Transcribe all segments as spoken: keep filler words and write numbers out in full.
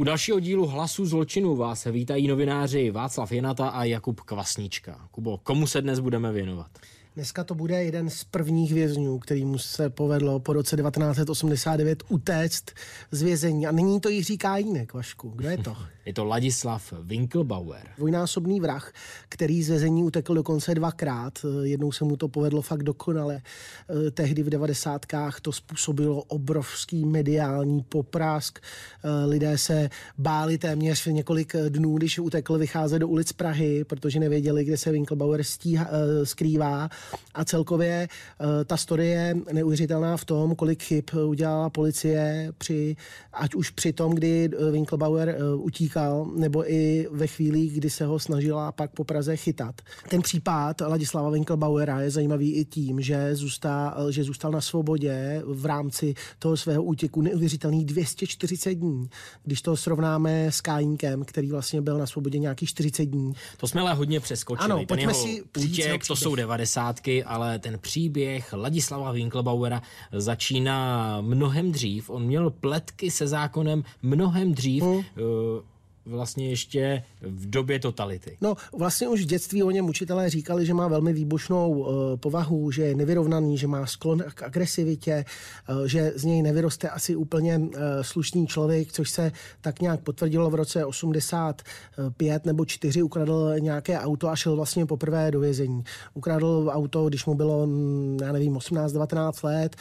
U dalšího dílu Hlasu zločinu vás vítají novináři Václav Janata a Jakub Kvasnička. Kubo, komu se dnes budeme věnovat? Dneska to bude jeden z prvních vězňů, kterýmu se povedlo po roce devatenáct set osmdesát devět utéct z vězení. A není to Jiří Kajínek, Vašku. Kdo je to? Je to Ladislav Winkelbauer. Dvojnásobný vrah, který z vězení utekl dokonce dvakrát. Jednou se mu to povedlo fakt dokonale. Tehdy v devadesátkách to způsobilo obrovský mediální poprask. Lidé se báli téměř několik dnů, když utekl, vycházet do ulic Prahy, protože nevěděli, kde se Winkelbauer stíha, skrývá. A celkově ta story je neuvěřitelná v tom, kolik chyb udělala policie, při, ať už při tom, kdy Winkelbauer utíkal, nebo i ve chvíli, kdy se ho snažila pak po Praze chytat. Ten případ Ladislava Winkelbauera je zajímavý i tím, že zůstal, že zůstal na svobodě v rámci toho svého útěku neuvěřitelných dvě stě čtyřicet dní. Když to srovnáme s Kajínkem, který vlastně byl na svobodě nějakých čtyřicet dní. To jsme ale hodně přeskočili. Ano, pojďme si útěk, to jsou devadesát. Ale ten příběh Ladislava Winkelbauera začíná mnohem dřív. On měl pletky se zákonem mnohem dřív, mm. vlastně ještě v době totality. No, vlastně už v dětství o něm učitelé říkali, že má velmi výbušnou uh, povahu, že je nevyrovnaný, že má sklon k agresivitě, uh, že z něj nevyroste asi úplně uh, slušný člověk, což se tak nějak potvrdilo v roce osmdesát pět nebo čtyři. Ukradl nějaké auto a šel vlastně poprvé do vězení. Ukradl auto, když mu bylo, já nevím, osmnáct devatenáct let,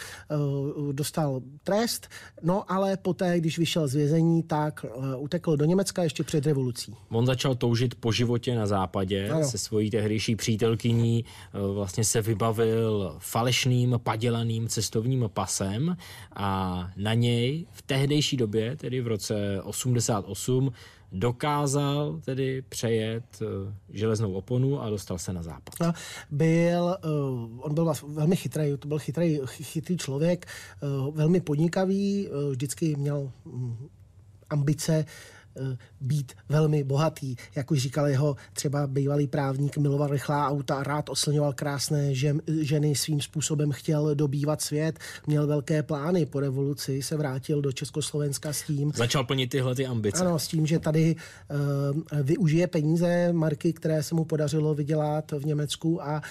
uh, dostal trest, no ale poté, když vyšel z vězení, tak uh, utekl do Německa ještě před revolucí. On začal toužit po životě na západě, ano. Se svojí tehdejší přítelkyní vlastně se vybavil falešným, padělaným cestovním pasem a na něj v tehdejší době, tedy v roce osmdesát osm, dokázal tedy přejet železnou oponu a dostal se na západ. No, byl, on byl velmi chytrý, to byl chytrý, chytrý člověk, velmi podnikavý, vždycky měl ambice být velmi bohatý. Jak už říkal jeho třeba bývalý právník, miloval rychlá auta, rád oslňoval krásné ženy, svým způsobem chtěl dobývat svět, měl velké plány. Po revoluci se vrátil do Československa s tím... Začal plnit tyhle ty ambice. Ano, s tím, že tady uh, využije peníze marky, které se mu podařilo vydělat v Německu a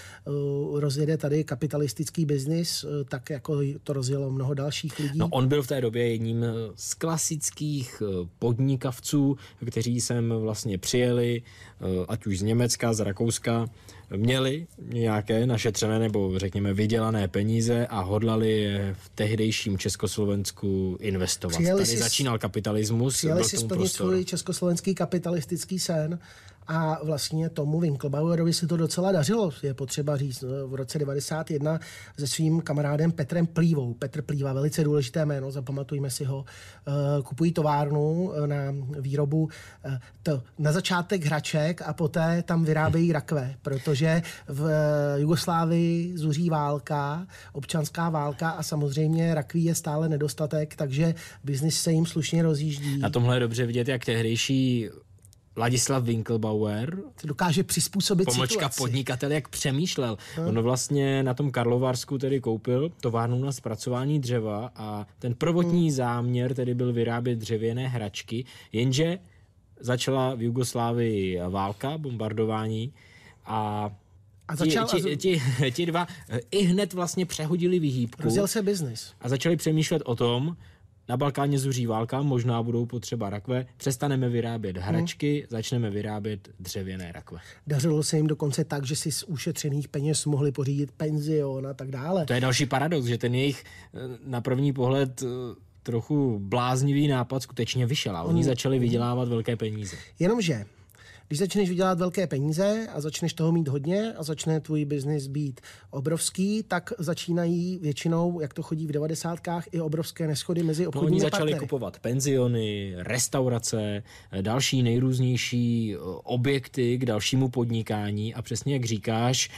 uh, rozjede tady kapitalistický biznis, uh, tak jako to rozjelo mnoho dalších lidí. No, on byl v té době jedním z klasických podnikavců, kteří sem vlastně přijeli, ať už z Německa, z Rakouska, měli nějaké našetřené nebo řekněme vydělané peníze a hodlali je v tehdejším Československu investovat. Přijeli Tady si, začínal kapitalismus. Přijeli si splnit svůj československý kapitalistický sen a vlastně tomu Winkelbauerovi se to docela dařilo, je potřeba říct. V roce devadesát jedna se svým kamarádem Petrem Plívou. Petr Plíva, velice důležité jméno, zapamatujme si ho. Kupují továrnu na výrobu to, na začátek hraček a poté tam vyrábějí rakve, protože že v Jugoslávii zuří válka, občanská válka a samozřejmě rakví je stále nedostatek, takže biznis se jim slušně rozjíždí. Na tomhle je dobře vidět, jak tehdejší Ladislav Winkelbauer dokáže přizpůsobit pomlčka podnikatel, jak přemýšlel. Hmm. On vlastně na tom Karlovarsku tedy koupil továrnu na zpracování dřeva a ten prvotní hmm. záměr tedy byl vyrábět dřevěné hračky, jenže začala v Jugoslávii válka, bombardování, A, a začal, ti, ti, ti, ti dva i hned vlastně přehodili vyhýbku. Rozjel se biznis. A začali přemýšlet o tom, na Balkáně zuří válka, možná budou potřeba rakve, přestaneme vyrábět hračky, hmm. začneme vyrábět dřevěné rakve. Dařilo se jim dokonce tak, že si z ušetřených peněz mohli pořídit penzion a tak dále. To je další paradox, že ten jejich na první pohled... trochu bláznivý nápad skutečně vyšel a oni začali vydělávat velké peníze. Jenomže, když začneš vydělávat velké peníze a začneš toho mít hodně a začne tvůj biznis být obrovský, tak začínají většinou, jak to chodí v devadesátkách, i obrovské neshody mezi obchodními partnery. No, oni začali partnery. kupovat penziony, restaurace, další nejrůznější objekty k dalšímu podnikání a přesně jak říkáš,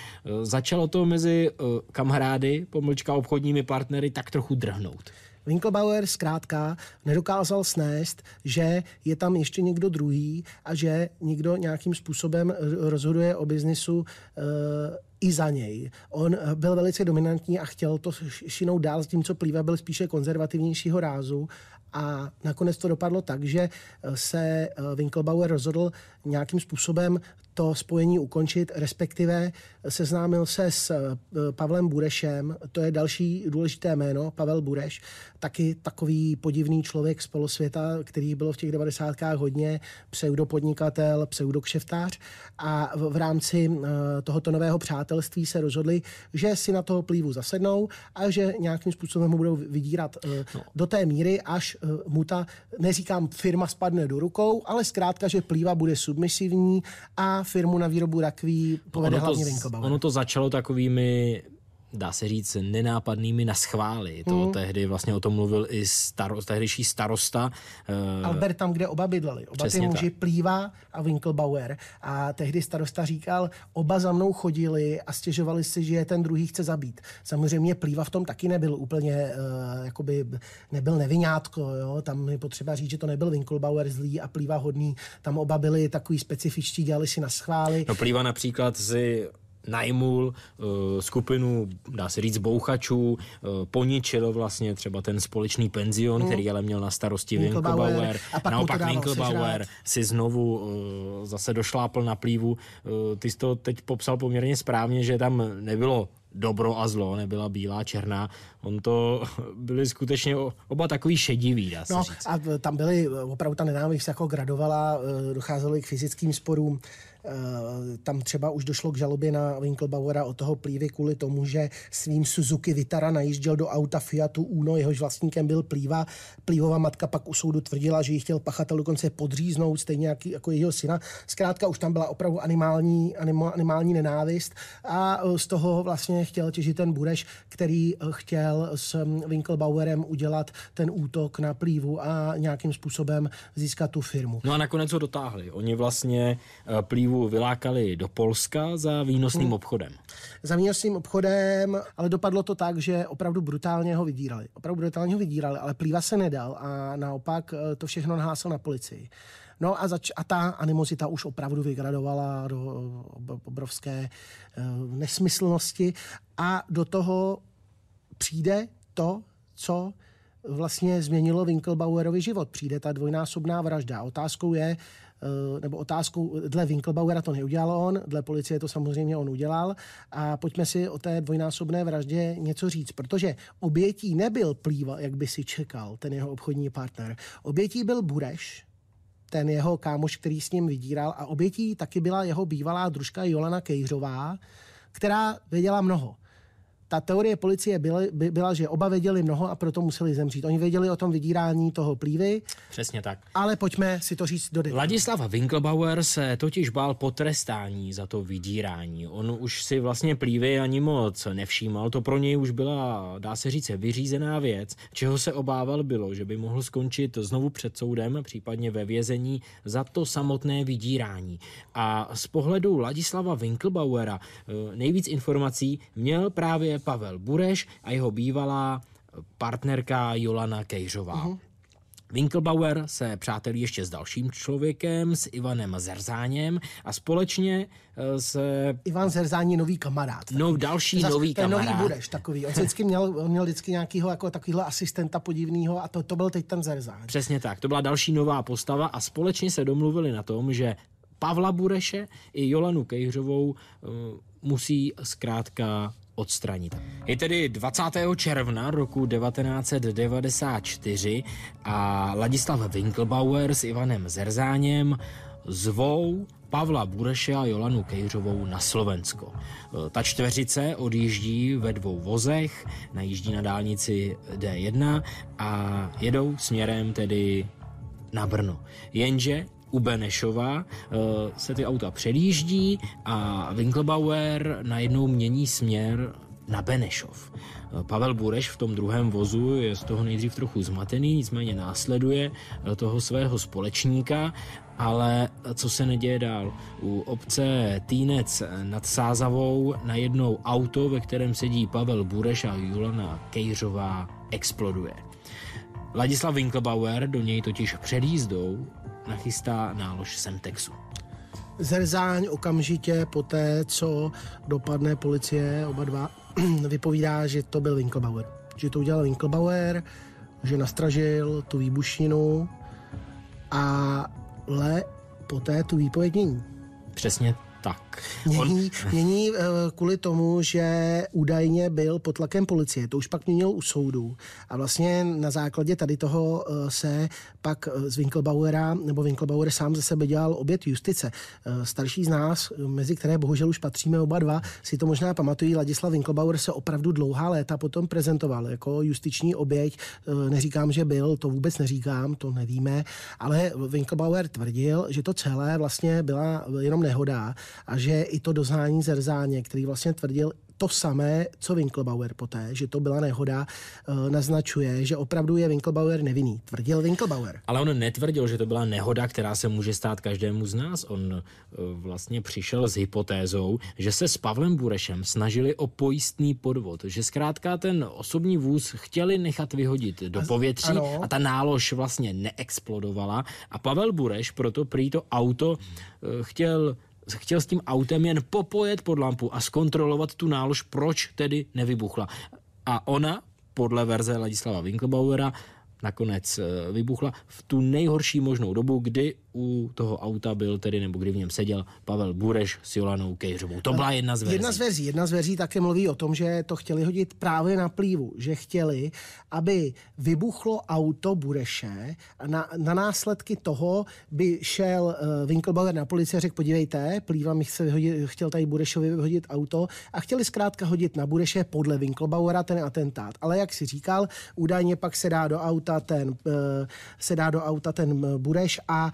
začalo to mezi kamarády, pomlčka obchodními partnery, tak trochu drhnout. Winkelbauer zkrátka nedokázal snést, že je tam ještě někdo druhý a že někdo nějakým způsobem rozhoduje o biznisu i za něj. On byl velice dominantní a chtěl to šinout dál s tím, co Plíva byl spíše konzervativnějšího rázu. A nakonec to dopadlo tak, že se Winkelbauer rozhodl nějakým způsobem to spojení ukončit, respektive seznámil se s Pavlem Burešem, to je další důležité jméno, Pavel Bureš, taky takový podivný člověk z polosvěta, který bylo v těch devadesátkách hodně, pseudopodnikatel, pseudokšeftář, a v rámci tohoto nového přátelství se rozhodli, že si na toho Plívu zasednou a že nějakým způsobem mu budou vydírat no. do té míry, až mu ta, neříkám, firma spadne do rukou, ale zkrátka, že Plíva bude submisivní a firmu na výrobu rakví povede ono hlavně Winkelbauer. Ono to začalo takovými, dá se říct, nenápadnými naschvály. To hmm. tehdy vlastně o tom mluvil i starost, tehdejší starosta. Albert, tam, kde oba bydleli. Oba ty muži, Plíva a Winkelbauer. A tehdy starosta říkal, oba za mnou chodili a stěžovali si, že je ten druhý chce zabít. Samozřejmě Plíva v tom taky nebyl úplně, uh, jakoby nebyl neviňátko. Jo? Tam je potřeba říct, že to nebyl Winkelbauer zlý a Plíva hodný. Tam oba byli takový specifičtí, dělali si naschvály. No Plíva například si najmul uh, skupinu, dá se říct, bouchačů, uh, poničilo vlastně třeba ten společný penzion, mm. který ale měl na starosti Winkelbauer. Winkelbauer. A naopak Winkelbauer si znovu uh, zase došlápl na Plívu. Uh, ty jsi to teď popsal poměrně správně, že tam nebylo dobro a zlo, nebyla bílá, černá. On to byli skutečně oba takový šedivý, dá se no, říct. A tam byly opravdu, ta nenávist jako gradovala, docházelo i k fyzickým sporům. Tam třeba už došlo k žalobě na Winkelbauera od toho Plívy kvůli tomu, že svým Suzuki Vitara najížděl do auta Fiatu Uno, jehož vlastníkem byl Plíva. Plívova matka pak u soudu tvrdila, že ji chtěl pachatel dokonce podříznout, stejně jako jeho syna. Zkrátka už tam byla opravdu animální, animální nenávist a z toho vlastně chtěl těžit ten Bureš, který chtěl s Winkelbauerem udělat ten útok na Plívu a nějakým způsobem získat tu firmu. No a nakonec ho dotáhli. Oni vlastně Plívu vylákali do Polska za výnosným hmm. obchodem. Za výnosným obchodem, ale dopadlo to tak, že opravdu brutálně ho vydírali. Opravdu brutálně ho vydírali, ale Plíva se nedal a naopak to všechno nahlásil na policii. No a, zač- a ta animozita už opravdu vygradovala do obrovské uh, nesmyslnosti a do toho přijde to, co vlastně změnilo Winkelbauerovi život. Přijde ta dvojnásobná vražda. Otázkou je, nebo otázkou, dle Winkelbauera to neudělal on, dle policie to samozřejmě on udělal, a pojďme si o té dvojnásobné vraždě něco říct, protože obětí nebyl Plíva, jak by si čekal, ten jeho obchodní partner. Obětí byl Bureš, ten jeho kámoš, který s ním vydíral, a obětí taky byla jeho bývalá družka Jolana Kejřová, která věděla mnoho. Ta teorie policie byla, byla, že oba věděli mnoho a proto museli zemřít. Oni věděli o tom vydírání toho Plívy. Přesně tak. Ale pojďme si to říct do detailu. Ladislav Winkelbauer se totiž bál potrestání za to vydírání. On už si vlastně Plívy ani moc nevšímal. To pro něj už byla, dá se říct, vyřízená věc. Čeho se obával bylo, že by mohl skončit znovu před soudem, případně ve vězení za to samotné vydírání. A z pohledu Ladislava Winkelbauera nejvíc informací měl právě Pavel Bureš a jeho bývalá partnerka Jolana Kejřová. Uhum. Winkelbauer se přátelí ještě s dalším člověkem, s Ivanem Zerzánem, a společně s... Ivan Zerzán je nový kamarád. Taky. No, další zas, nový kamarád. Nový Bureš takový. On vždycky měl, on měl vždycky nějakýho jako takovýhle asistenta podivného a to, to byl teď ten Zerzán. Přesně tak. To byla další nová postava a společně se domluvili na tom, že Pavla Bureše i Jolanu Kejřovou uh, musí zkrátka odstranit. Je tedy dvacátého června roku devatenáct set devadesát čtyři a Ladislav Winkelbauer s Ivanem Zerzánem zvou Pavla Bureše a Jolanu Kejřovou na Slovensko. Ta čtveřice odjíždí ve dvou vozech, najíždí na dálnici D jedna a jedou směrem tedy na Brno. Jenže u Benešova se ty auta předjíždí a Winkelbauer najednou mění směr na Benešov. Pavel Bureš v tom druhém vozu je z toho nejdřív trochu zmatený, nicméně následuje toho svého společníka, ale co se neděje dál? U obce Týnec nad Sázavou najednou auto, ve kterém sedí Pavel Bureš a Jolana Kejřová, exploduje. Ladislav Winkelbauer do něj totiž před jízdou nachystá nálož Semtexu. Zerzáň okamžitě po té, co dopadne policie, oba dva, vypovídá, že to byl Winkelbauer. Že to udělal Winkelbauer, že nastražil tu výbušninu, ale poté tu výpověď mění. Přesně tak. Mění, On... mění kvůli tomu, že údajně byl pod tlakem policie. To už pak měnil u soudu. A vlastně na základě tady toho se pak z Winkelbauera, nebo Winkelbauer sám ze sebe dělal oběť justice. Starší z nás, mezi které bohužel už patříme oba dva, si to možná pamatují, Ladislav Winkelbauer se opravdu dlouhá léta potom prezentoval jako justiční oběť. Neříkám, že byl, to vůbec neříkám, to nevíme, ale Winkelbauer tvrdil, že to celé vlastně byla jenom nehoda, a že i to doznání Zerzáně, který vlastně tvrdil to samé, co Winkelbauer poté, že to byla nehoda, naznačuje, že opravdu je Winkelbauer nevinný. Tvrdil Winkelbauer. Ale on netvrdil, že to byla nehoda, která se může stát každému z nás. On vlastně přišel s hypotézou, že se s Pavlem Burešem snažili o pojistný podvod, že zkrátka ten osobní vůz chtěli nechat vyhodit do povětří a ta nálož vlastně neexplodovala a Pavel Bureš proto prý to auto chtěl chtěl s tím autem jen popojet pod lampu a zkontrolovat tu nálož, proč tedy nevybuchla. A ona, podle verze Ladislava Winkelbauera, nakonec vybuchla v tu nejhorší možnou dobu, kdy u toho auta byl tedy, nebo kdy v něm seděl Pavel Bureš s Jolanou Kejřovou. To byla jedna z verzí. Jedna z verzí, jedna z verzí také mluví o tom, že to chtěli hodit právě na Plívu, že chtěli, aby vybuchlo auto Bureše a na, na následky toho by šel uh, Winkelbauer na policii a řekl, podívejte, Plíva mi chce vyhodit, chtěl tady Burešovi vyhodit auto a chtěli zkrátka hodit na Bureše podle Winkelbauera ten atentát. Ale jak si říkal, údajně pak se dá do auta ten, uh, se dá do auta ten Bureš a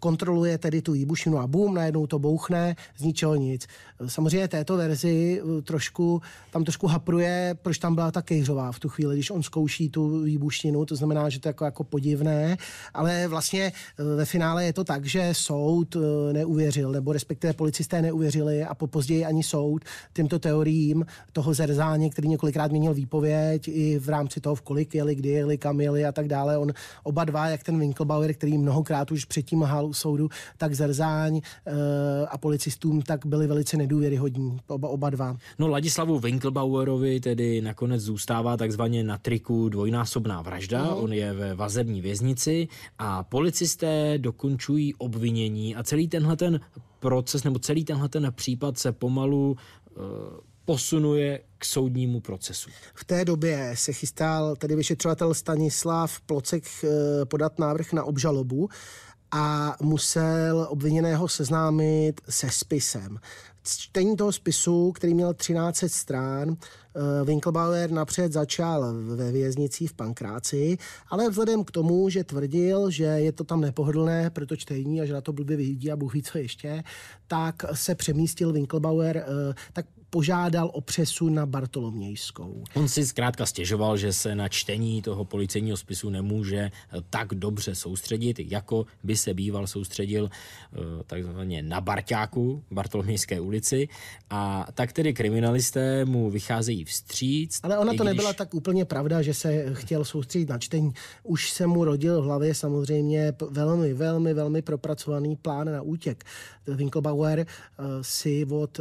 kontroluje tedy tu výbušinu a bum, najednou to bouchne, z ničeho nic. Samozřejmě této verzi trošku, tam trošku hapruje, proč tam byla ta Kejřová v tu chvíli, když on zkouší tu výbušinu, to znamená, že to je jako, jako podivné, ale vlastně ve finále je to tak, že soud neuvěřil, nebo respektive policisté neuvěřili a popozději ani soud těmto teoriím toho Zerzáně, který několikrát měnil výpověď i v rámci toho, v kolik jeli, kdy jeli, kam jeli a tak dále. On oba dva, jak ten Winkelbauer, který mnohokrát už předtím hál u soudu, tak Zerzáň e, a policistům tak byli velice nedůvěryhodní, oba, oba dva. No Ladislavu Winkelbauerovi tedy nakonec zůstává takzvaně na triku dvojnásobná vražda, no. On je ve vazební věznici a policisté dokončují obvinění a celý tenhle ten proces, nebo celý tenhle ten případ se pomalu e, posunuje k soudnímu procesu. V té době se chystal tedy vyšetřovatel Stanislav Plocek podat návrh na obžalobu a musel obviněného seznámit se spisem. Čtení toho spisu, který měl třináct set strán, Winkelbauer napřed začal ve věznici v Pankráci, ale vzhledem k tomu, že tvrdil, že je to tam nepohodlné pro to čtení a že na to blbě vyjídí a Bůh ví co ještě, tak se přemístil Winkelbauer, tak požádal o přesun na Bartolomějskou. On si zkrátka stěžoval, že se na čtení toho policejního spisu nemůže tak dobře soustředit, jako by se býval soustředil takzvaně na Barťáku, Bartolomějské ulici, a tak tedy kriminalisté mu vycházejí vstříc. Ale ona to když... nebyla tak úplně pravda, že se chtěl soustředit na čtení. Už se mu rodil v hlavě samozřejmě velmi, velmi, velmi propracovaný plán na útěk. Winkelbauer si od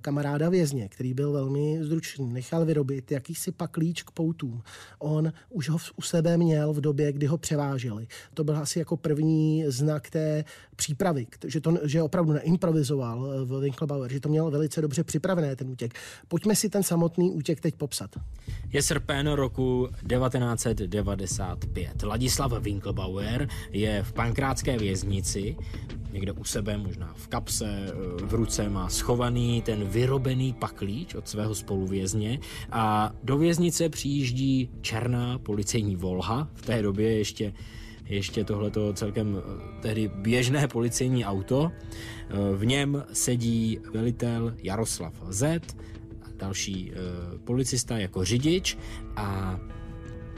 kamaráda vězně, který byl velmi zručný, nechal vyrobit jakýsi paklíč k poutům. On už ho u sebe měl v době, kdy ho převáželi. To byl asi jako první znak té přípravy, že, to, že opravdu neimprovizoval v Winkelbauer, že to měl velice dobře připravené ten útěk. Pojďme si ten samotný útěk teď popsat. Je srpen roku devatenáct set devadesát pět. Ladislav Winkelbauer je v pankrátské věznici, někde u sebe, možná v kapse, v ruce má schovaný ten vyrobený paklíč od svého spoluvězně a do věznice přijíždí černá policejní volha, v té době ještě ještě tohleto celkem tehdy běžné policejní auto. V něm sedí velitel Jaroslav Z, další policista jako řidič a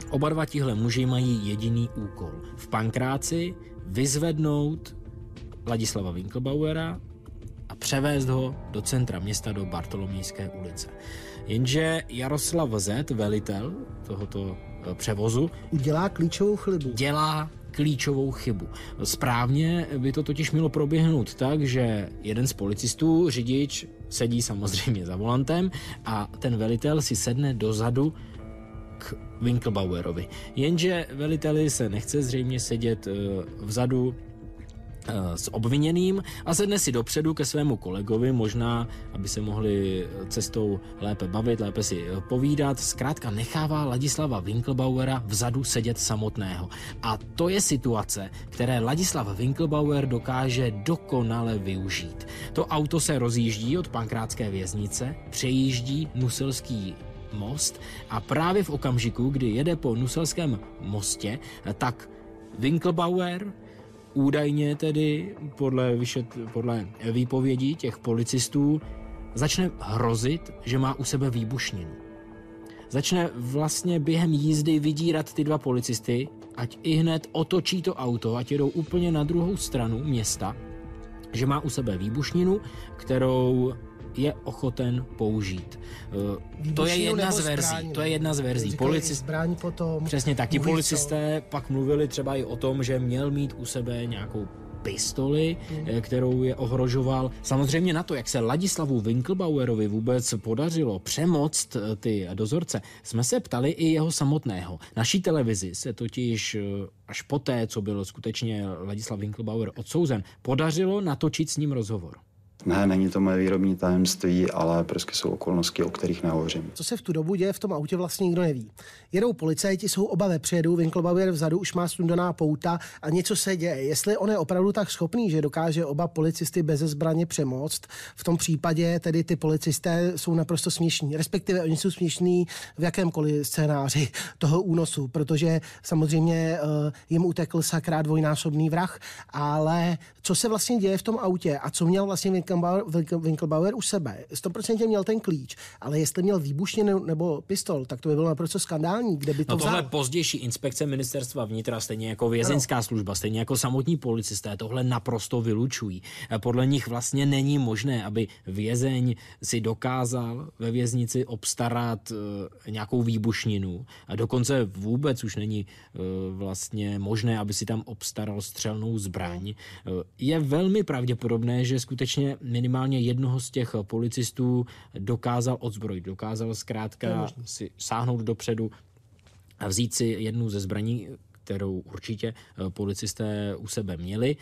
oba dva tihle muži mají jediný úkol. V Pankráci vyzvednout Ladislava Winkelbauera a převést ho do centra města, do Bartolomějské ulice. Jenže Jaroslav Z, velitel tohoto převozu, udělá klíčovou chybu. Dělá klíčovou chybu. Správně by to totiž mělo proběhnout tak, že jeden z policistů, řidič, sedí samozřejmě za volantem a ten velitel si sedne dozadu k Winkelbauerovi. Jenže veliteli se nechce zřejmě sedět vzadu s obviněným a sedne si dopředu ke svému kolegovi, možná, aby se mohli cestou lépe bavit, lépe si povídat. Zkrátka nechává Ladislava Winkelbauera vzadu sedět samotného. A to je situace, které Ladislav Winkelbauer dokáže dokonale využít. To auto se rozjíždí od Pankrátské věznice, přejíždí Nuselský most a právě v okamžiku, kdy jede po Nuselském mostě, tak Winkelbauer údajně tedy podle, vyšet, podle výpovědí těch policistů začne hrozit, že má u sebe výbušninu. Začne vlastně během jízdy vydírat ty dva policisty, ať i hned otočí to auto, ať jedou úplně na druhou stranu města, že má u sebe výbušninu, kterou je ochoten použít. Výbušninu to je jedna z verzí. Zbrání, to je jedna z verzí. Policist... Potom, Přesně tak. Ti policisté co? pak mluvili třeba i o tom, že měl mít u sebe nějakou pistoli, hmm. kterou je ohrožoval. Samozřejmě na to, jak se Ladislavu Winkelbauerovi vůbec podařilo přemoct ty dozorce, jsme se ptali i jeho samotného. Naší televizi se totiž až poté, co byl skutečně Ladislav Winkelbauer odsouzen, podařilo natočit s ním rozhovor. Ne, není to moje výrobní tajemství, ale prostě jsou okolnosti, o kterých nehovořím. Co se v tu dobu děje v tom autě, vlastně nikdo neví. Jedou policajti, jsou oba vepředu, Winkelbauer vzadu, už má stundaná pouta a něco se děje. Jestli on je opravdu tak schopný, že dokáže oba policisty beze zbraně přemoct, v tom případě tedy ty policisté jsou naprosto směšní. Respektive oni jsou směšní v jakémkoliv scénáři toho únosu, protože samozřejmě uh, jim utekl sakrát dvojnásobný vrah, ale co se vlastně děje v tom autě a co měl vlastně Winkelbauer u sebe. sto procent měl ten klíč, ale jestli měl výbušninu nebo pistol, tak to by bylo naprosto skandální, kde by to no vzal. Tohle pozdější inspekce ministerstva vnitra, stejně jako vězeňská ano. služba, stejně jako samotní policisté, tohle naprosto vylučují. Podle nich vlastně není možné, aby vězeň si dokázal ve věznici obstarat e, nějakou výbušninu. A dokonce vůbec už není e, vlastně možné, aby si tam obstaral střelnou zbraň. E, je velmi pravděpodobné, že skutečně minimálně jednoho z těch policistů dokázal odzbrojit, dokázal zkrátka si sáhnout dopředu a vzít si jednu ze zbraní, kterou určitě policisté u sebe měli.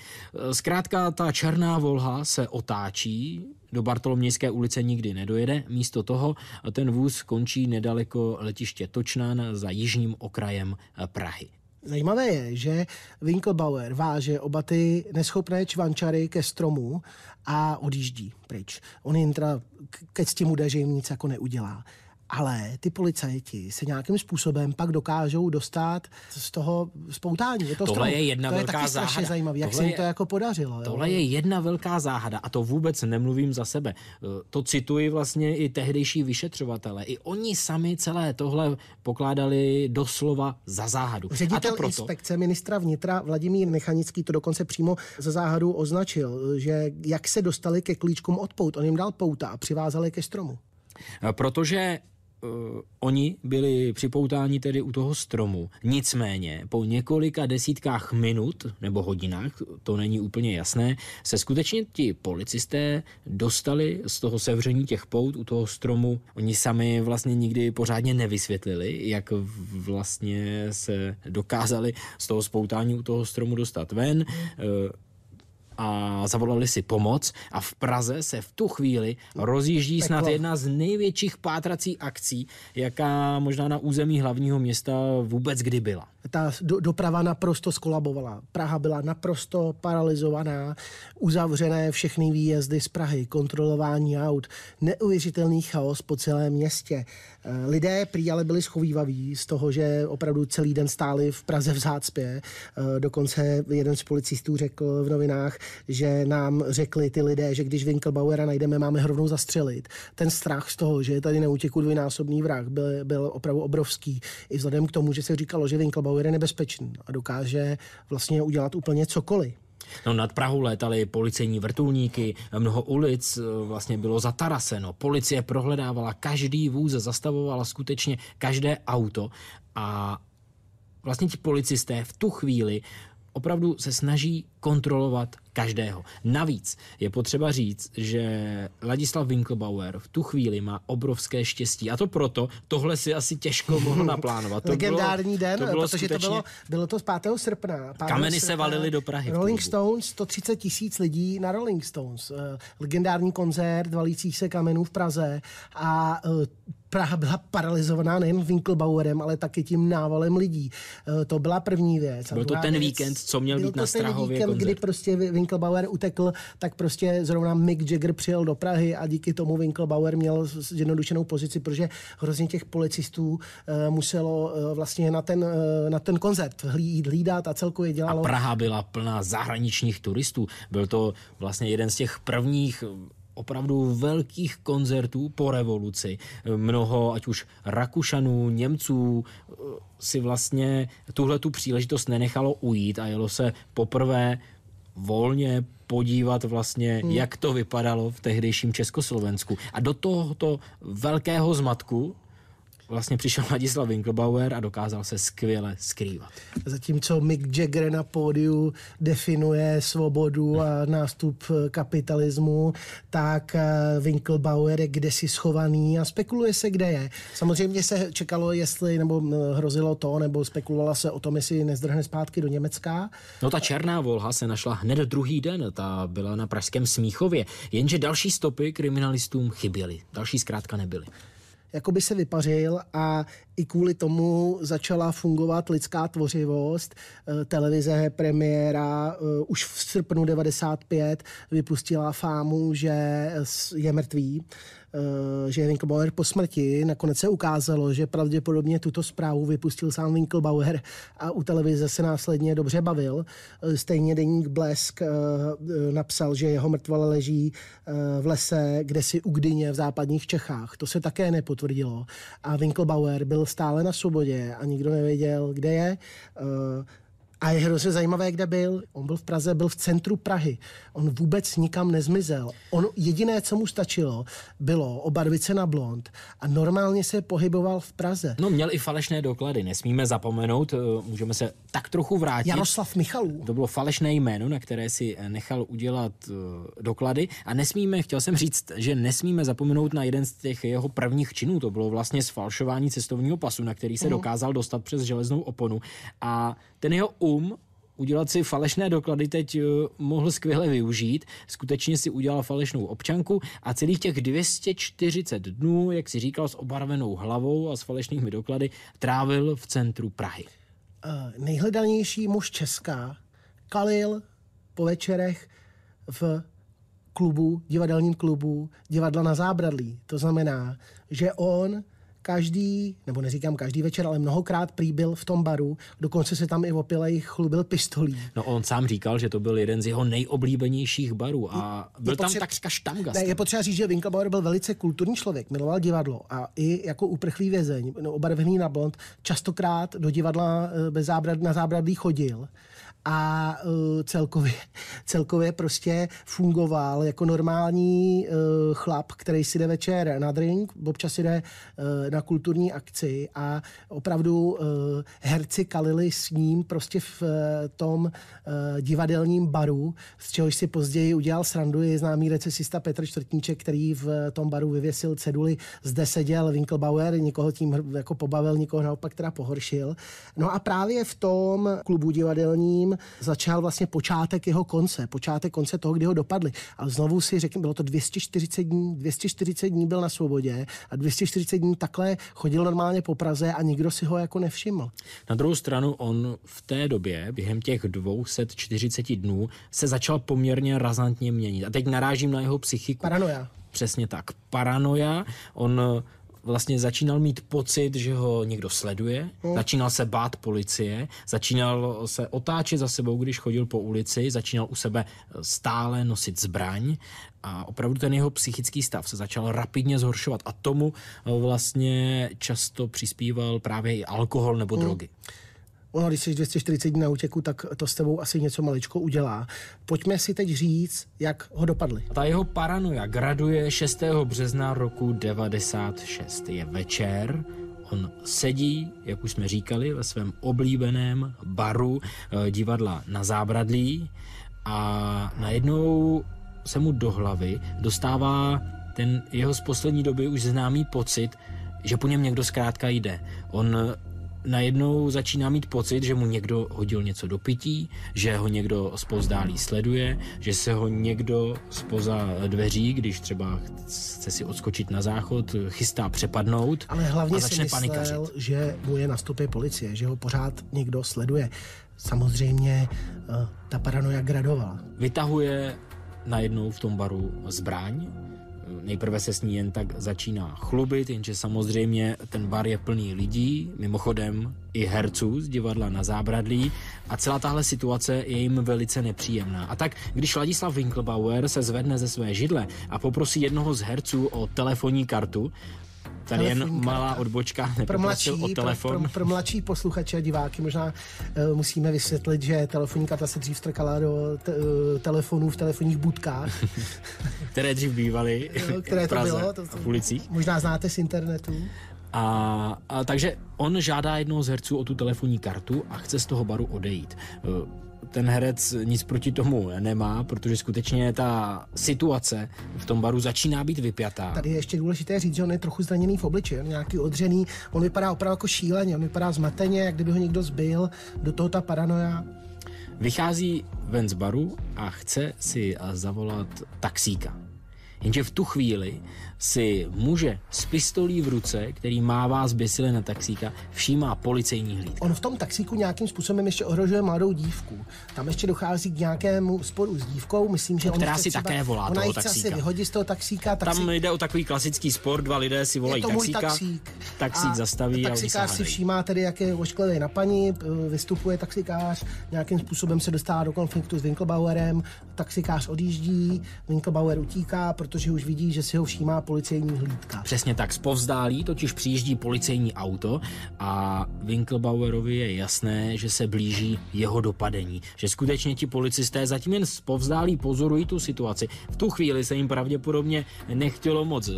Zkrátka ta černá Volha se otáčí, do Bartolomějské ulice nikdy nedojede, místo toho ten vůz končí nedaleko letiště Točnán za jižním okrajem Prahy. Zajímavé je, že Winkelbauer váže oba ty neschopné čvančary ke stromu a odjíždí pryč. On jim teda kec tím ude, že jim nic jako neudělá. Ale ty policajti se nějakým způsobem pak dokážou dostat z toho spoutání. Je to tohle je jedna to velká záhada. To je taky strašně zajímavé, jak se jim to jako podařilo. Tohle jo? je jedna velká záhada a to vůbec nemluvím za sebe. To cituji vlastně i tehdejší vyšetřovatele. I oni sami celé tohle pokládali doslova za záhadu. Ředitel proto... inspekce ministra vnitra Vladimír Mechanický to dokonce přímo za záhadu označil, že jak se dostali ke klíčkům od pout. On jim dal pouta a přivázali ke stromu. Protože Uh, oni byli připoutáni tedy u toho stromu. Nicméně po několika desítkách minut nebo hodinách, to není úplně jasné, se skutečně ti policisté dostali z toho sevření těch pout u toho stromu. Oni sami vlastně nikdy pořádně nevysvětlili, jak vlastně se dokázali z toho spoutání u toho stromu dostat ven. Uh, a zavolali si pomoc a v Praze se v tu chvíli rozjíždí snad jedna z největších pátrací akcí, jaká možná na území hlavního města vůbec kdy byla. Ta do, doprava naprosto skolabovala. Praha byla naprosto paralizovaná, uzavřené všechny výjezdy z Prahy, kontrolování aut, neuvěřitelný chaos po celém městě. Lidé prý ale byli schovývaví z toho, že opravdu celý den stáli v Praze v zácpě. Dokonce jeden z policistů řekl v novinách, že nám řekli ty lidé, že když Winkelbauera najdeme, máme rovnou zastřelit. Ten strach z toho, že je tady na útěku dvojnásobný vrah, byl, byl opravdu obrovský. I vzhledem k tomu, že se říkalo, že Winkelbauer je nebezpečný a dokáže vlastně udělat úplně cokoliv. No, nad Prahou létaly policejní vrtulníky, mnoho ulic vlastně bylo zataraseno. Policie prohledávala každý vůz, zastavovala skutečně každé auto a vlastně ti policisté v tu chvíli opravdu se snaží kontrolovat každého. Navíc je potřeba říct, že Ladislav Winkelbauer v tu chvíli má obrovské štěstí. A to proto, tohle si asi těžko mohl naplánovat. To legendární bylo, den, to bylo protože skutečně... to bylo, bylo to z pátého srpna. Kameny se valily do Prahy. Rolling Stones, sto třicet tisíc lidí na Rolling Stones. Legendární koncert valících se kamenů v Praze a Praha byla paralizovaná nejen Winkelbauerem, ale taky tím návalem lidí. To byla první věc. Byl to ten věc, víkend, co měl být na Strahově víkend, koncert. Kdy prostě Winkelbauer utekl, tak prostě zrovna Mick Jagger přijel do Prahy a díky tomu Winkelbauer měl zjednodušenou pozici, protože hrozně těch policistů muselo vlastně na ten, na ten koncert hlídat a celkově dělalo. A Praha byla plná zahraničních turistů. Byl to vlastně jeden z těch prvních opravdu velkých koncertů po revoluci. Mnoho, ať už Rakušanů, Němců, si vlastně tuhletu příležitost nenechalo ujít a jelo se poprvé volně podívat vlastně, hmm. jak to vypadalo v tehdejším Československu. A do tohoto velkého zmatku vlastně přišel Ladislav Winkelbauer a dokázal se skvěle skrývat. Zatímco Mick Jagger na pódiu definuje svobodu a nástup kapitalismu, tak Winkelbauer je kdesi schovaný a spekuluje se, kde je. Samozřejmě se čekalo, jestli, nebo hrozilo to, nebo spekulovala se o tom, jestli nezdrhne zpátky do Německa. No ta černá volha se našla hned druhý den, ta byla na pražském Smíchově, jenže další stopy kriminalistům chyběly, další zkrátka nebyly. Jakoby se vypařil a i kvůli tomu začala fungovat lidská tvořivost. Televize Premiéra už v srpnu devadesát pět vypustila fámu, že je mrtvý, že je Winkelbauer po smrti. Nakonec se ukázalo, že pravděpodobně tuto zprávu vypustil sám Winkelbauer a u televize se následně dobře bavil. Stejně deník Blesk napsal, že jeho mrtvole leží v lese, kdesi u Gdyně v západních Čechách. To se také nepotvrdilo. A Winkelbauer byl stále na svobodě a nikdo nevěděl, kde je. A je hrozně zajímavé, kde byl. On byl v Praze, byl v centru Prahy. On vůbec nikam nezmizel. On jediné, co mu stačilo, bylo obarvit se na blond a normálně se pohyboval v Praze. No, měl i falešné doklady, nesmíme zapomenout, můžeme se tak trochu vrátit. Jaroslav Michalů. To bylo falešné jméno, na které si nechal udělat doklady a nesmíme, chtěl jsem říct, že nesmíme zapomenout na jeden z těch jeho prvních činů. To bylo vlastně sfalšování cestovního pasu, na který se mm. dokázal dostat přes železnou oponu a ten jeho Um, udělat si falešné doklady teď mohl skvěle využít. Skutečně si udělal falešnou občanku a celých těch dvě stě čtyřicet dnů, jak si říkal, s obarvenou hlavou a s falešnými doklady, trávil v centru Prahy. Uh, nejhledanější muž Česka kalil po večerech v klubu, divadelním klubu Divadla Na zábradlí. To znamená, že on každý, nebo neříkám každý večer, ale mnohokrát prý byl v tom baru, dokonce se tam i opilej chlubil pistolí. No on sám říkal, že to byl jeden z jeho nejoblíbenějších barů a byl potřeba, tam takřka štamgast. Ne, je potřeba říct, že Winkelbauer byl velice kulturní člověk, miloval divadlo a i jako uprchlý vězeň, no, obarvený na blond, častokrát do divadla bez zábrad, na zábradlí chodil a uh, celkově, celkově prostě fungoval jako normální uh, chlap, který si jde večer na drink, občas jde uh, na kulturní akci a opravdu uh, herci kalili s ním prostě v uh, tom uh, divadelním baru, z čehož si později udělal srandu, je známý recesista Petr Čtvrtníček, který v uh, tom baru vyvěsil ceduli, zde seděl Winkelbauer, nikoho tím jako pobavil, nikoho naopak teda pohoršil. No a právě v tom klubu divadelním začal vlastně počátek jeho konce, počátek konce toho, kdy ho dopadli. A znovu si řekl, bylo to dvě stě čtyřicet dní, dvě stě čtyřicet dní byl na svobodě a dvě stě čtyřicet dní takhle chodil normálně po Praze a nikdo si ho jako nevšiml. Na druhou stranu on v té době, během těch dvě stě čtyřicet dnů, se začal poměrně razantně měnit. A teď narážím na jeho psychiku. Paranoja. Přesně tak. Paranoja. On vlastně začínal mít pocit, že ho někdo sleduje, hmm. začínal se bát policie, začínal se otáčet za sebou, když chodil po ulici, začínal u sebe stále nosit zbraň a opravdu ten jeho psychický stav se začal rapidně zhoršovat a tomu vlastně často přispíval právě i alkohol nebo hmm. drogy. Ono, když jsi dvě stě čtyřicet dní na útěku, tak to s tebou asi něco maličko udělá. Pojďme si teď říct, jak ho dopadli. Ta jeho paranoja graduje šestého března roku devadesát šest. Je večer, On sedí, jak už jsme říkali, ve svém oblíbeném baru Divadla Na zábradlí a najednou se mu do hlavy dostává ten jeho z poslední doby už známý pocit, že po něm někdo zkrátka jde. On najednou začíná mít pocit, že mu někdo hodil něco do pití, že ho někdo zpovzdálí sleduje, že se ho někdo zpoza dveří, když třeba chce si odskočit na záchod, chystá přepadnout. Ale hlavně a začne si myslel, panikařit. Že mu je na stopě policie, že ho pořád někdo sleduje. Samozřejmě ta paranoja gradovala. Vytahuje najednou v tom baru zbraň. Nejprve se s ní jen tak začíná chlubit, jenže samozřejmě ten bar je plný lidí, mimochodem i herců z Divadla Na zábradlí a celá tahle situace je jim velice nepříjemná. A tak, když Ladislav Winkelbauer se zvedne ze své židle a poprosí jednoho z herců o telefonní kartu, tady jen malá odbočka, nepoprosil o telefon. Pro, pro, pro mladší posluchače a diváky možná uh, musíme vysvětlit, že telefonní karta se dřív strkala do te, uh, telefonů v telefonních budkách. Které dřív bývaly v Praze to bylo, to, to, a v ulicích. Možná znáte z internetu. A, a takže on žádá jednoho z herců o tu telefonní kartu a chce z toho baru odejít. Uh, Ten herec nic proti tomu nemá, protože skutečně ta situace v tom baru začíná být vypjatá. Tady je ještě důležité říct, že on je trochu zraněný v obličeji, on je nějaký odřený, on vypadá opravdu jako šíleně, on vypadá zmateně, jak kdyby ho někdo zbil, do toho ta paranoja. Vychází ven z baru a chce si zavolat taxíka. Jenže v tu chvíli si muže s pistolí v ruce, který mává zběsile na taxíka, všímá policejní hlídka. On v tom taxíku nějakým způsobem ještě ohrožuje mladou dívku. Tam ještě dochází k nějakému sporu s dívkou, myslím, že on která si třeba, také volá ona toho taxíka. Ona chce si vyhodit z toho taxíka. Taxík. Tam jde o takový klasický spor, dva lidé si volají taxíka. Taxík, taxík a zastaví a oni se hádají. Si všímá tedy, jak je ošklivý na paní, vystupuje taxikář, nějakým způsobem se dostává do konfliktu s Winkelbauerem, taxikář odjíždí, Winkelbauer utíká, protože už vidí, že si ho všímá policejní hlídka. Přesně tak, zpovzdálí totiž přijíždí policejní auto a Winkelbauerovi je jasné, že se blíží jeho dopadení, že skutečně ti policisté zatím jen zpovzdálí pozorují tu situaci. V tu chvíli se jim pravděpodobně nechtělo moc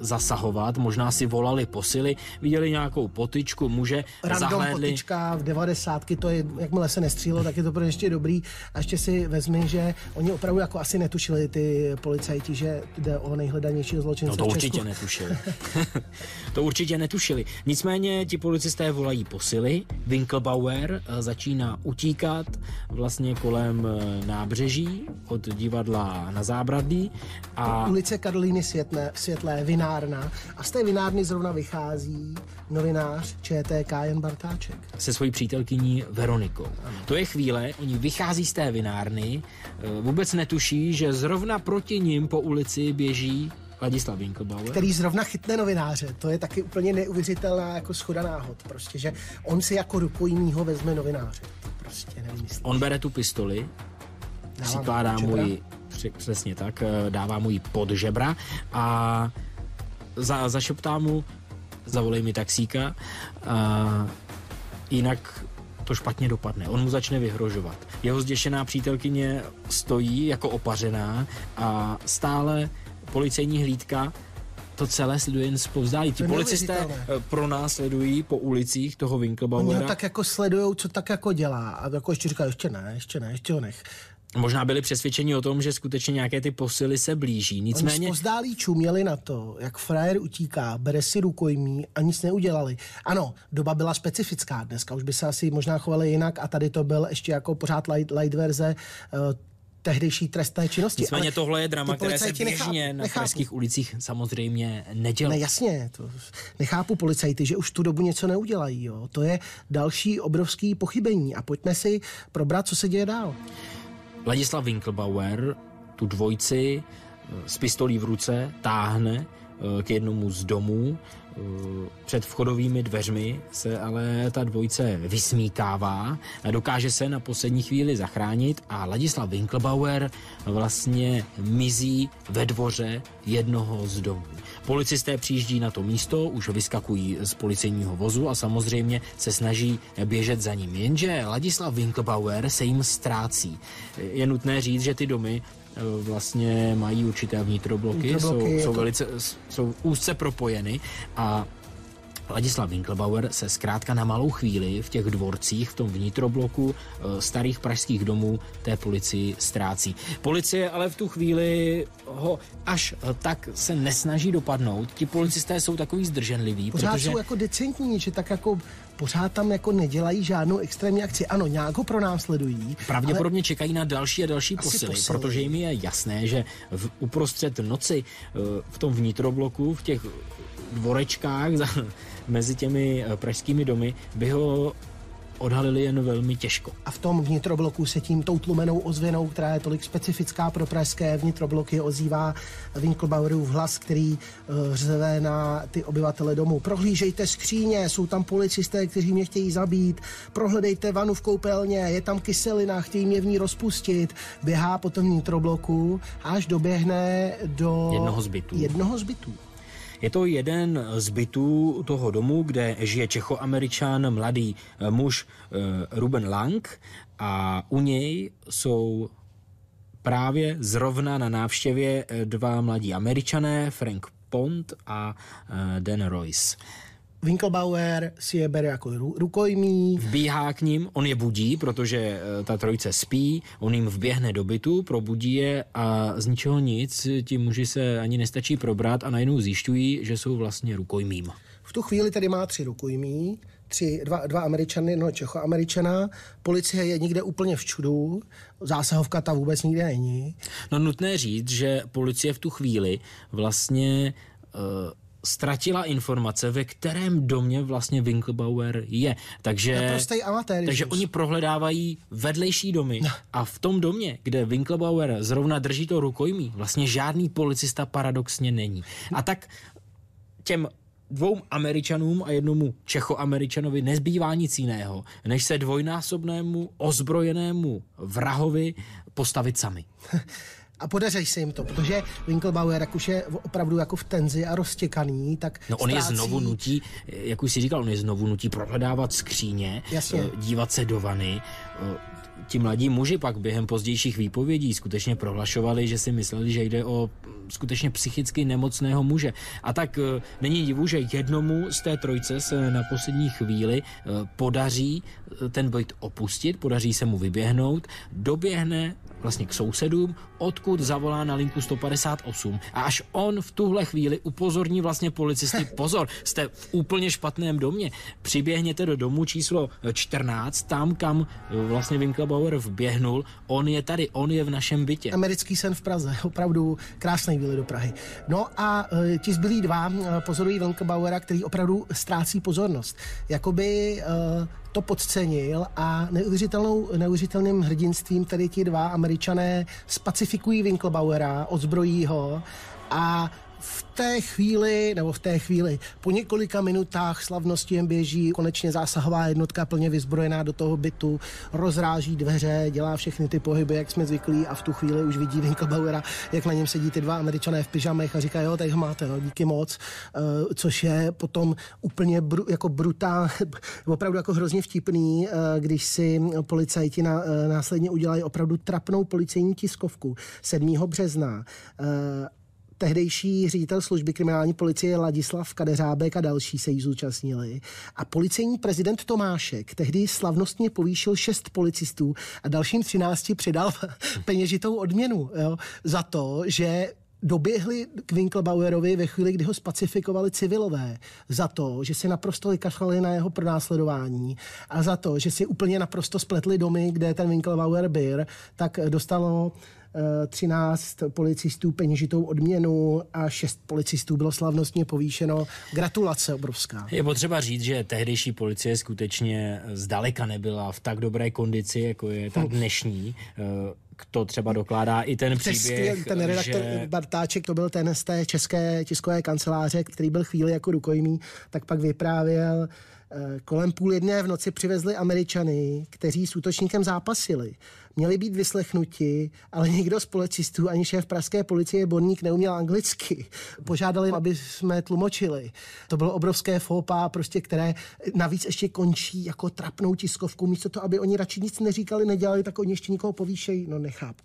zasahovat, možná si volali posily, viděli nějakou potyčku, muže random zahlédli. Potyčka v devadesátky, to je, jakmile se nestřílo, tak je to pro ještě dobrý. A ještě si vezmi, že oni opravdu jako asi netušili ty policajti, že jde o nejhledanějšího zločince. No to určitě netušili. to určitě netušili. Nicméně ti policisté volají posily, Winkelbauer začíná utíkat vlastně kolem nábřeží od Divadla Na zábradlí a ulice Karolíny Světlé, Světlé Vina a z té vinárny zrovna vychází novinář ČTK Jen Bartáček. Se svojí přítelkyní Veronikou. To je chvíle, oni vychází z té vinárny, vůbec netuší, že zrovna proti nim po ulici běží Ladislav Winkelbauer. Který zrovna chytne novináře. To je taky úplně neuvěřitelná jako schoda náhod. Prostě, že on si jako rukojmího vezme novináře. To prostě nemyslíš. On bere tu pistoli, přikládá mu ji, přesně tak, dává mu ji pod žebra a Za, zašeptá mu, zavolej mi taxíka, a jinak to špatně dopadne. On mu začne vyhrožovat. Jeho zděšená přítelkyně stojí jako opařená a stále policejní hlídka to celé sleduje jen zpovzdálí. Ti policisté pronásledují po ulicích toho Winkelbauera. Oni ho tak jako sledujou, co tak jako dělá. A jako ještě říká, ještě ne, ještě ne, ještě ho nech. Možná byli přesvědčeni o tom, že skutečně nějaké ty posily se blíží. Nicméně zpozdálí čuměli na to, jak frajer utíká, bere si rukojmí a nic neudělali. Ano, doba byla specifická dneska, už by se asi možná chovali jinak a tady to byl ještě jako pořád light, light verze uh, tehdejší trestné činnosti. Nicméně tohle je drama, které se běžně na pražských ulicích samozřejmě nedělá. Ne, jasně, to nechápu policajty, že už tu dobu něco neudělají. Jo. To je další obrovský pochybení a pojďme si probrat, co se děje dál. Ladislav Winkelbauer tu dvojici s pistolí v ruce táhne k jednomu z domů. Před vchodovými dveřmi se ale ta dvojice vysmíkává, dokáže se na poslední chvíli zachránit a Ladislav Winkelbauer vlastně mizí ve dvoře jednoho z domů. Policisté přijíždí na to místo, už vyskakují z policejního vozu a samozřejmě se snaží běžet za ním. Jenže Ladislav Winkelbauer se jim ztrácí. Je nutné říct, že ty domy vlastně mají určité vnitrobloky, vnitrobloky jsou, jsou, to... velice, jsou úzce propojeny a Ladislav Winkelbauer se zkrátka na malou chvíli v těch dvorcích, v tom vnitrobloku starých pražských domů té policii ztrácí. Policie ale v tu chvíli ho až tak se nesnaží dopadnout. Ti policisté jsou takový zdrženliví. Pořád protože... jsou jako decentní, že tak jako pořád tam jako nedělají žádnou extrémní akci. Ano, nějak ho pronásledují. Pravděpodobně ale... čekají na další a další posily, posily, protože jim je jasné, že v, uprostřed noci v tom vnitrobloku, v těch dvorečkách za, mezi těmi pražskými domy by ho odhalili jen velmi těžko. A v tom vnitrobloku se tím tou tlumenou ozvěnou, která je tolik specifická pro pražské vnitrobloky, ozývá Winkelbauerův hlas, který řve na ty obyvatele domu. Prohlížejte skříně, jsou tam policisté, kteří mě chtějí zabít, prohledejte vanu v koupelně, je tam kyselina, chtějí mě v ní rozpustit. Běhá po tom vnitrobloku, až doběhne do jednoho z bytů. Jednoho z bytů. Je to jeden z bytů toho domu, kde žije Čechoameričan, mladý muž Ruben Lang, a u něj jsou právě zrovna na návštěvě dva mladí Američané, Frank Pond a Dan Royce. Winkelbauer si je bere jako rukojmí. Vbíhá k ním, on je budí, protože ta trojice spí, on jim vběhne do bytu, probudí je a z ničeho nic, ti muži se ani nestačí probrat a najednou zjišťují, že jsou vlastně rukojmím. V tu chvíli tady má tři rukojmí, tři, dva, dva Američany, no Čechoameričana, policie je někde úplně v čudu, zásahovka ta vůbec nikde není. No nutné říct, že policie v tu chvíli vlastně... Uh, ztratila informace, ve kterém domě vlastně Winkelbauer je. Takže, amatér, takže oni prohledávají vedlejší domy no. A v tom domě, kde Winkelbauer zrovna drží to rukojmí, vlastně žádný policista paradoxně není. A tak těm dvou Američanům a jednomu Čechoameričanovi nezbývá nic jiného, než se dvojnásobnému ozbrojenému vrahovi postavit sami. A podaří se jim to, protože Winkelbauer, jak už je opravdu jako v tenzi a roztěkaný, tak no on ztrácí... je znovu nutí, jak už si říkal, on je znovu nutí prohledávat skříně, jasně, dívat se do vany. Ti mladí muži pak během pozdějších výpovědí skutečně prohlašovali, že si mysleli, že jde o skutečně psychicky nemocného muže. A tak není divu, že jednomu z té trojce se na poslední chvíli podaří ten byt opustit, podaří se mu vyběhnout, doběhne vlastně k sousedům, odkud zavolá na linku sto padesát osm. A až on v tuhle chvíli upozorní vlastně policisty, pozor, jste v úplně špatném domě, přiběhněte do domu číslo čtrnáct, tam, kam vlastně Winkelbauer vběhnul, on je tady, on je v našem bytě. Americký sen v Praze, opravdu krásný výlet do Prahy. No a e, ti zbylí dva e, pozorují Winkelbauera, který opravdu ztrácí pozornost. Jakoby... E, to podcenil a neuvěřitelnou, neuvěřitelným hrdinstvím tady ti dva Američané spacifikují Winkelbauera, odzbrojí ho a v té chvíli, nebo v té chvíli, po několika minutách slavnosti jen běží, konečně zásahová jednotka plně vyzbrojená do toho bytu, rozráží dveře, dělá všechny ty pohyby, jak jsme zvyklí, a v tu chvíli už vidí Winkelbauera, jak na něm sedí ty dva Američané v pyžamech a říká, jo, tady ho máte, no, díky moc, uh, což je potom úplně bru, jako brutál, opravdu jako hrozně vtipný, uh, když si policajti na, uh, následně udělají opravdu trapnou policejní tiskovku sedmého března, uh, tehdejší ředitel služby kriminální policie Ladislav Kadeřábek a další se jí zúčastnili. A policejní prezident Tomášek tehdy slavnostně povýšil šest policistů a dalším třinácti přidal peněžitou odměnu, jo, za to, že doběhli k Winkelbauerovi ve chvíli, kdy ho spacifikovali civilové, za to, že si naprosto vykašlali na jeho pronásledování a za to, že si úplně naprosto spletli domy, kde ten Winkelbauer byl, tak dostalo třináct policistů peněžitou odměnu a šest policistů bylo slavnostně povýšeno. Gratulace obrovská. Je potřeba říct, že tehdejší policie skutečně zdaleka nebyla v tak dobré kondici, jako je ta dnešní. To třeba dokládá i ten příběh, ten redaktor že... Bartáček, to byl ten z té české tiskové kanceláře, který byl chvíli jako rukojmí, tak pak vyprávěl, kolem půl jedné v noci přivezli Američany, kteří s útočníkem zápasili. Měli být vyslechnuti, ale nikdo z policistů, ani šéf pražské policie Bondík neuměl anglicky. Požádali, aby jsme tlumočili. To bylo obrovské faux pas, prostě, které navíc ještě končí jako trapnou tiskovku. Místo to, aby oni radši nic neříkali, nedělali, tak oni ještě nikoho povýšejí. No nechápu.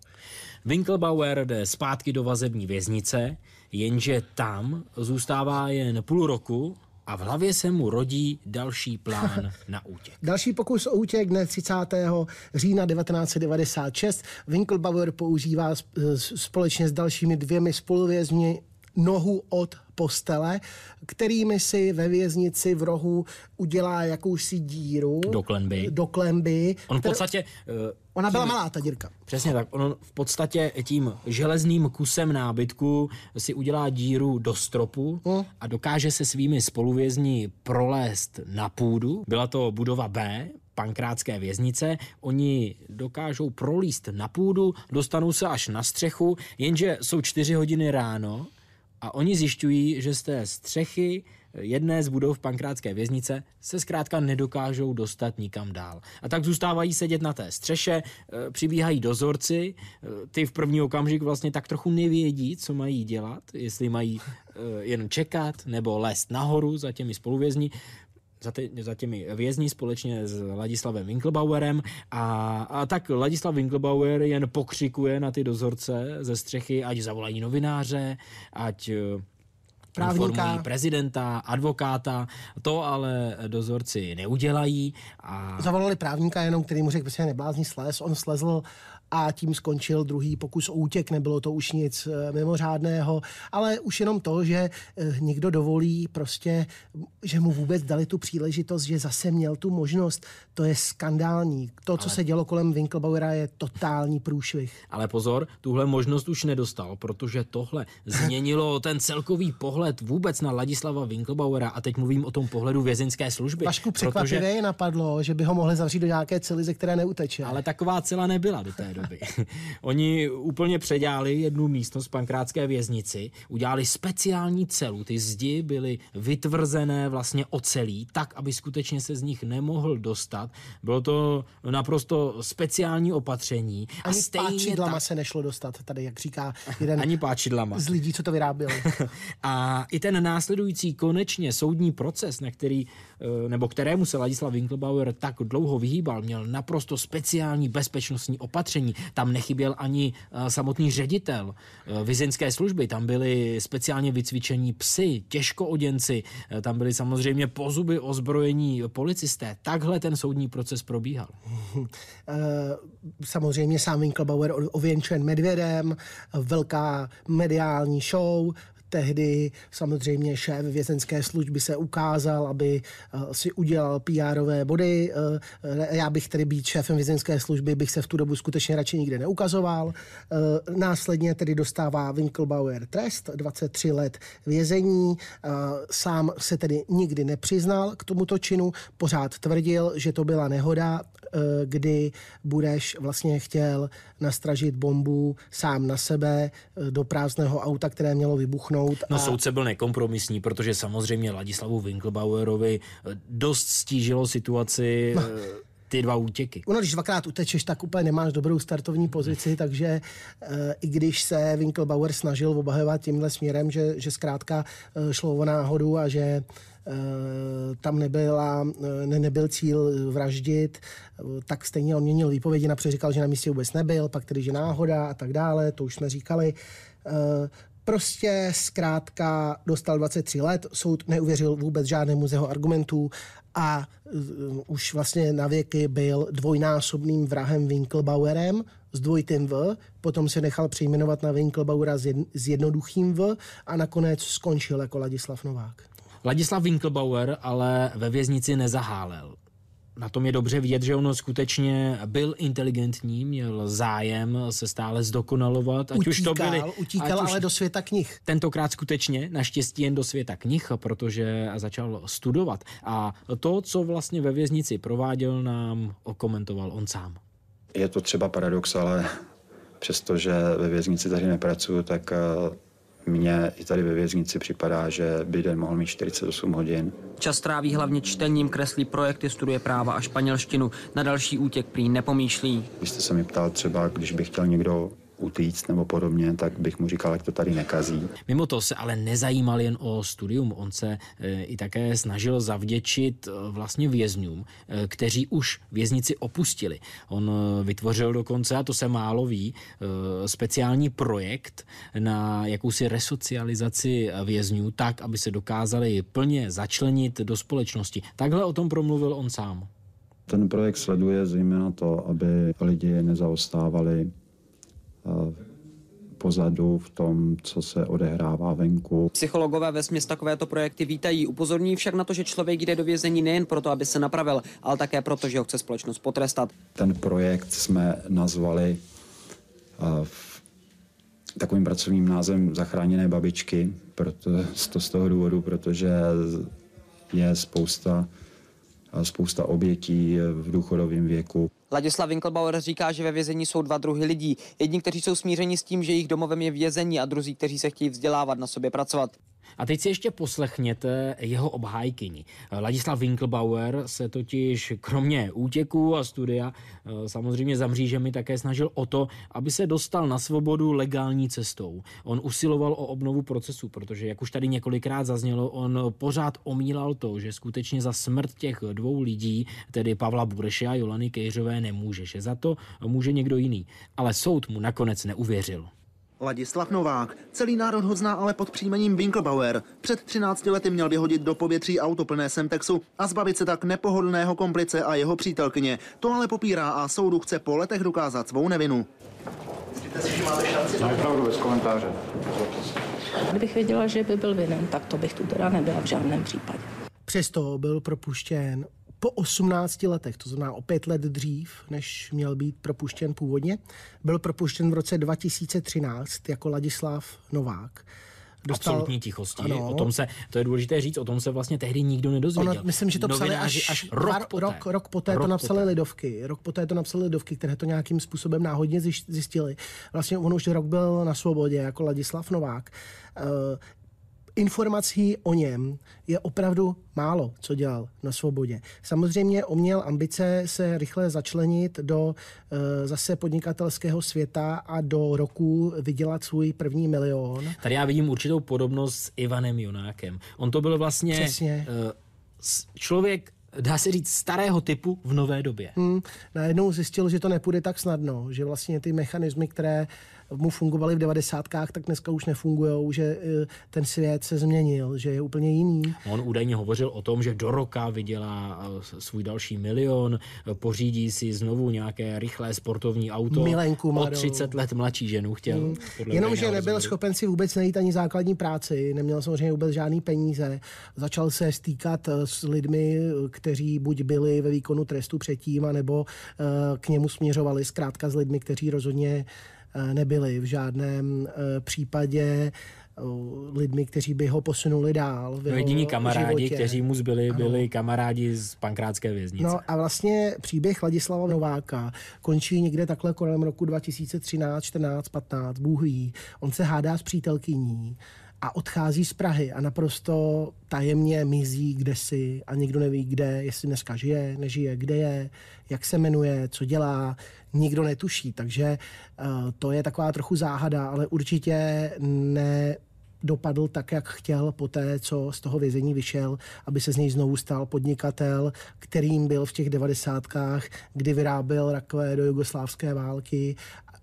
Winkelbauer jde zpátky do vazební věznice, jenže tam zůstává jen půl roku a v hlavě se mu rodí další plán na útěk. Další pokus o útěk dne třicátého října devatenáct set devadesát šest. Winkelbauer používá společně s dalšími dvěmi spoluvězni nohu od postele, kterými si ve věznici v rohu udělá jakousi díru. Do klenby. Do klenby. On v podstatě... Ona tím, byla malá, ta dírka. Přesně tak. On v podstatě tím železným kusem nábytku si udělá díru do stropu hmm. a dokáže se svými spoluvězni prolézt na půdu. Byla to budova B, pankrátské věznice. Oni dokážou prolíst na půdu, dostanou se až na střechu, jenže jsou čtyři hodiny ráno a oni zjišťují, že z té střechy jedné z budov pankrátské věznice se zkrátka nedokážou dostat nikam dál. A tak zůstávají sedět na té střeše, přibíhají dozorci, ty v první okamžik vlastně tak trochu nevědí, co mají dělat, jestli mají jen čekat nebo lézt nahoru za těmi spoluvězni, za, ty, za těmi vězni společně s Ladislavem Winkelbauerem a, a tak Ladislav Winkelbauer jen pokřikuje na ty dozorce ze střechy, ať zavolají novináře, ať informují prezidenta, advokáta, to ale dozorci neudělají. A... Zavolali právníka jenom, který mu řekl, že neblázni slez, on slezl a tím skončil druhý pokus o útěk, nebylo to už nic mimořádného, ale už jenom to, že někdo dovolí prostě, že mu vůbec dali tu příležitost, že zase měl tu možnost, to je skandální. To, co ale... se dělo kolem Winkelbauera, je totální průšvih. Ale pozor, tuhle možnost už nedostal, protože tohle změnilo ten celkový pohled vůbec na Ladislava Winkelbauera a teď mluvím o tom pohledu vězeňské služby. Vašku, překvapivě protože... je napadlo, že by ho mohli zavřít do nějaké cely, ze které neuteče. Ale taková cela nebyla do té doby. Oni úplně předělali jednu místnost v pankrátské věznici, udělali speciální celu, ty zdi byly vytvrzené vlastně ocelí, tak, aby skutečně se z nich nemohl dostat. Bylo to naprosto speciální opatření. A ani páčidlama tak... se nešlo dostat, tady, jak říká jeden ani páčidlama. Z lidí, co to vyráběli. A i ten následující konečně soudní proces, na který, nebo kterému se Ladislav Winkelbauer tak dlouho vyhýbal, měl naprosto speciální bezpečnostní opatření. Tam nechyběl ani samotný ředitel vězeňské služby, tam byli speciálně vycvičení psi, těžkooděnci, tam byli samozřejmě pozuby ozbrojení policisté. Takhle ten soudní proces probíhal. Samozřejmě sám Winkelbauer ověnčen medvědem, velká mediální show, tehdy samozřejmě šéf vězenské služby se ukázal, aby si udělal pé érové body. Já bych tedy být šéfem vězenské služby, bych se v tu dobu skutečně radši nikde neukazoval. Následně tedy dostává Winkelbauer trest, dvacet tři let vězení. Sám se tedy nikdy nepřiznal k tomuto činu, pořád tvrdil, že to byla nehoda, kdy Bureš vlastně chtěl nastražit bombu sám na sebe do prázdného auta, které mělo vybuchnout. No, soudce byl nekompromisní, protože samozřejmě Ladislavu Winkelbauerovi dost stížilo situaci no. ty dva útěky. Ono, když dvakrát utečeš, tak úplně nemáš dobrou startovní pozici, takže e, i když se Winkelbauer snažil obhajovat tímhle směrem, že, že zkrátka šlo o náhodu a že tam nebyla, ne, nebyl cíl vraždit, tak stejně on měnil výpovědi, například říkal, že na místě vůbec nebyl, pak tedy, že náhoda a tak dále, to už jsme říkali. E, Prostě zkrátka dostal dvacet tři let, soud neuvěřil vůbec žádnému z jeho argumentů a uh, už vlastně na věky byl dvojnásobným vrahem Winkelbauerem s dvojitým V, potom se nechal přejmenovat na Winkelbauera s, jedn, s jednoduchým V a nakonec skončil jako Ladislav Novák. Ladislav Winkelbauer ale ve věznici nezahálel. Na tom je dobře vidět, že on skutečně byl inteligentní, měl zájem se stále zdokonalovat. Ať utíkal, už to byli, utíkal ať ale už do světa knih. Tentokrát skutečně, naštěstí jen do světa knih, protože začal studovat. A to, co vlastně ve věznici prováděl, nám okomentoval on sám. Je to třeba paradox, ale přestože ve věznici tady nepracuju, tak mně i tady ve věznici připadá, že by den mohl mít čtyřicet osm hodin. Čas tráví hlavně čtením, kreslí projekty, studuje práva a španělštinu. Na další útěk prý nepomýšlí. Vy jste se mi ptal třeba, když by chtěl někdo utíct nebo podobně, tak bych mu říkal, jak to tady nekazí. Mimo to se ale nezajímal jen o studium. On se e, i také snažil zavděčit vlastně vězňům, e, kteří už věznici opustili. On e, vytvořil dokonce, a to se málo ví, e, speciální projekt na jakousi resocializaci vězňů tak, aby se dokázali plně začlenit do společnosti. Takhle o tom promluvil on sám. Ten projekt sleduje zejména to, aby lidi nezaostávali pozadu v tom, co se odehrává venku. Psychologové vesměs takovéto projekty vítají. Upozorní však na to, že člověk jde do vězení nejen proto, aby se napravil, ale také proto, že ho chce společnost potrestat. Ten projekt jsme nazvali takovým pracovním názvem Zachráněné babičky, proto, to z toho důvodu, protože je spousta spousta obětí v důchodovém věku. Ladislav Winkelbauer říká, že ve vězení jsou dva druhy lidí. Jedni, kteří jsou smířeni s tím, že jejich domovem je vězení, a druzí, kteří se chtějí vzdělávat, na sobě pracovat. A teď si ještě poslechněte jeho obhájkyni. Ladislav Winkelbauer se totiž kromě útěků a studia samozřejmě za mřížemi také snažil o to, aby se dostal na svobodu legální cestou. On usiloval o obnovu procesu, protože, jak už tady několikrát zaznělo, on pořád omílal to, že skutečně za smrt těch dvou lidí, tedy Pavla Bureše a Jolany Kejřové, nemůže, že za to může někdo jiný. Ale soud mu nakonec neuvěřil. Ladislav Novák. Celý národ ho zná ale pod příjmením Winkelbauer. Před třinácti lety měl vyhodit do povětří auto plné semtexu a zbavit se tak nepohodlného komplice a jeho přítelkyně. To ale popírá a soudu chce po letech dokázat svou nevinu. Myslíte si, že máte šanci? No, opravdu bez komentáře. Kdybych věděla, že by byl vinen, tak to bych tu teda nebyla v žádném případě. Přesto byl propuštěn po osmnácti letech, to znamená o pět let dřív, než měl být propuštěn původně. Byl propuštěn v roce dva tisíce třináct jako Ladislav Novák. Dostal... Absolutní tichosti. Ano. O tom se, to je důležité říct, o tom se vlastně tehdy nikdo nedozvěděl. Ono, myslím, že to psali až, až rok, rok poté. Rok, rok poté rok to napsali poté. Lidovky. Rok poté to napsali Lidovky, které to nějakým způsobem náhodně zjistili. Vlastně on už rok byl na svobodě jako Ladislav Novák. Uh, Informací o něm je opravdu málo, co dělal na svobodě. Samozřejmě on měl ambice se rychle začlenit do e, zase podnikatelského světa a do roku vydělat svůj první milion. Tady já vidím určitou podobnost s Ivanem Junákem. On to byl vlastně Přesně. E, člověk, dá se říct, starého typu v nové době. Hmm, najednou zjistil, že to nepůjde tak snadno, že vlastně ty mechanismy, které mu fungovaly v devadesátkách, tak dneska už nefungujou, že ten svět se změnil, že je úplně jiný. On údajně hovořil o tom, že do roka vydělá svůj další milion, pořídí si znovu nějaké rychlé sportovní auto, Milenku Marou. O třicet let mladší ženu chtěl. Hmm. Jenomže nebyl rozhodu. schopen si vůbec najít ani základní práci, neměl samozřejmě vůbec žádný peníze, začal se stýkat s lidmi, kteří buď byli ve výkonu trestu předtím, anebo k němu směřovali, zkrátka s lidmi, kteří rozhodně nebyli v žádném případě lidmi, kteří by ho posunuli dál. No, jediní kamarádi, životě. kteří mu zbyli, byli ano. kamarádi z pankrátské věznice. No a vlastně příběh Ladislava Nováka končí někde takhle kolem roku dva tisíce třináct, čtrnáct, patnáct, Bůh ví. On se hádá s přítelkyní a odchází z Prahy a naprosto tajemně mizí kdesi a nikdo neví kde, jestli dneska žije, nežije, kde je, jak se jmenuje, co dělá, nikdo netuší. Takže uh, to je taková trochu záhada, ale určitě nedopadl tak, jak chtěl po té, co z toho vězení vyšel, aby se z něj znovu stal podnikatel, kterým byl v těch devadesátkách, kdy vyráběl rakve do jugoslávské války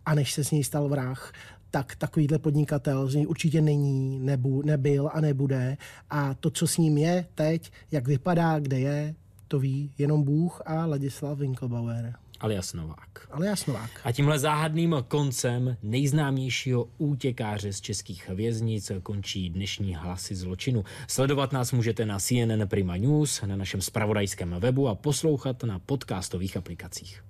a než se z něj stal vrah, tak takovýhle podnikatel z něj určitě není, nebu, nebyl a nebude. A to, co s ním je teď, jak vypadá, kde je, to ví jenom Bůh a Ladislav Winkelbauer. Alias Novák. Alias Novák. A tímhle záhadným koncem nejznámějšího útěkáře z českých věznic končí dnešní Hlasy zločinu. Sledovat nás můžete na C N N Prima News, na našem zpravodajském webu a poslouchat na podcastových aplikacích.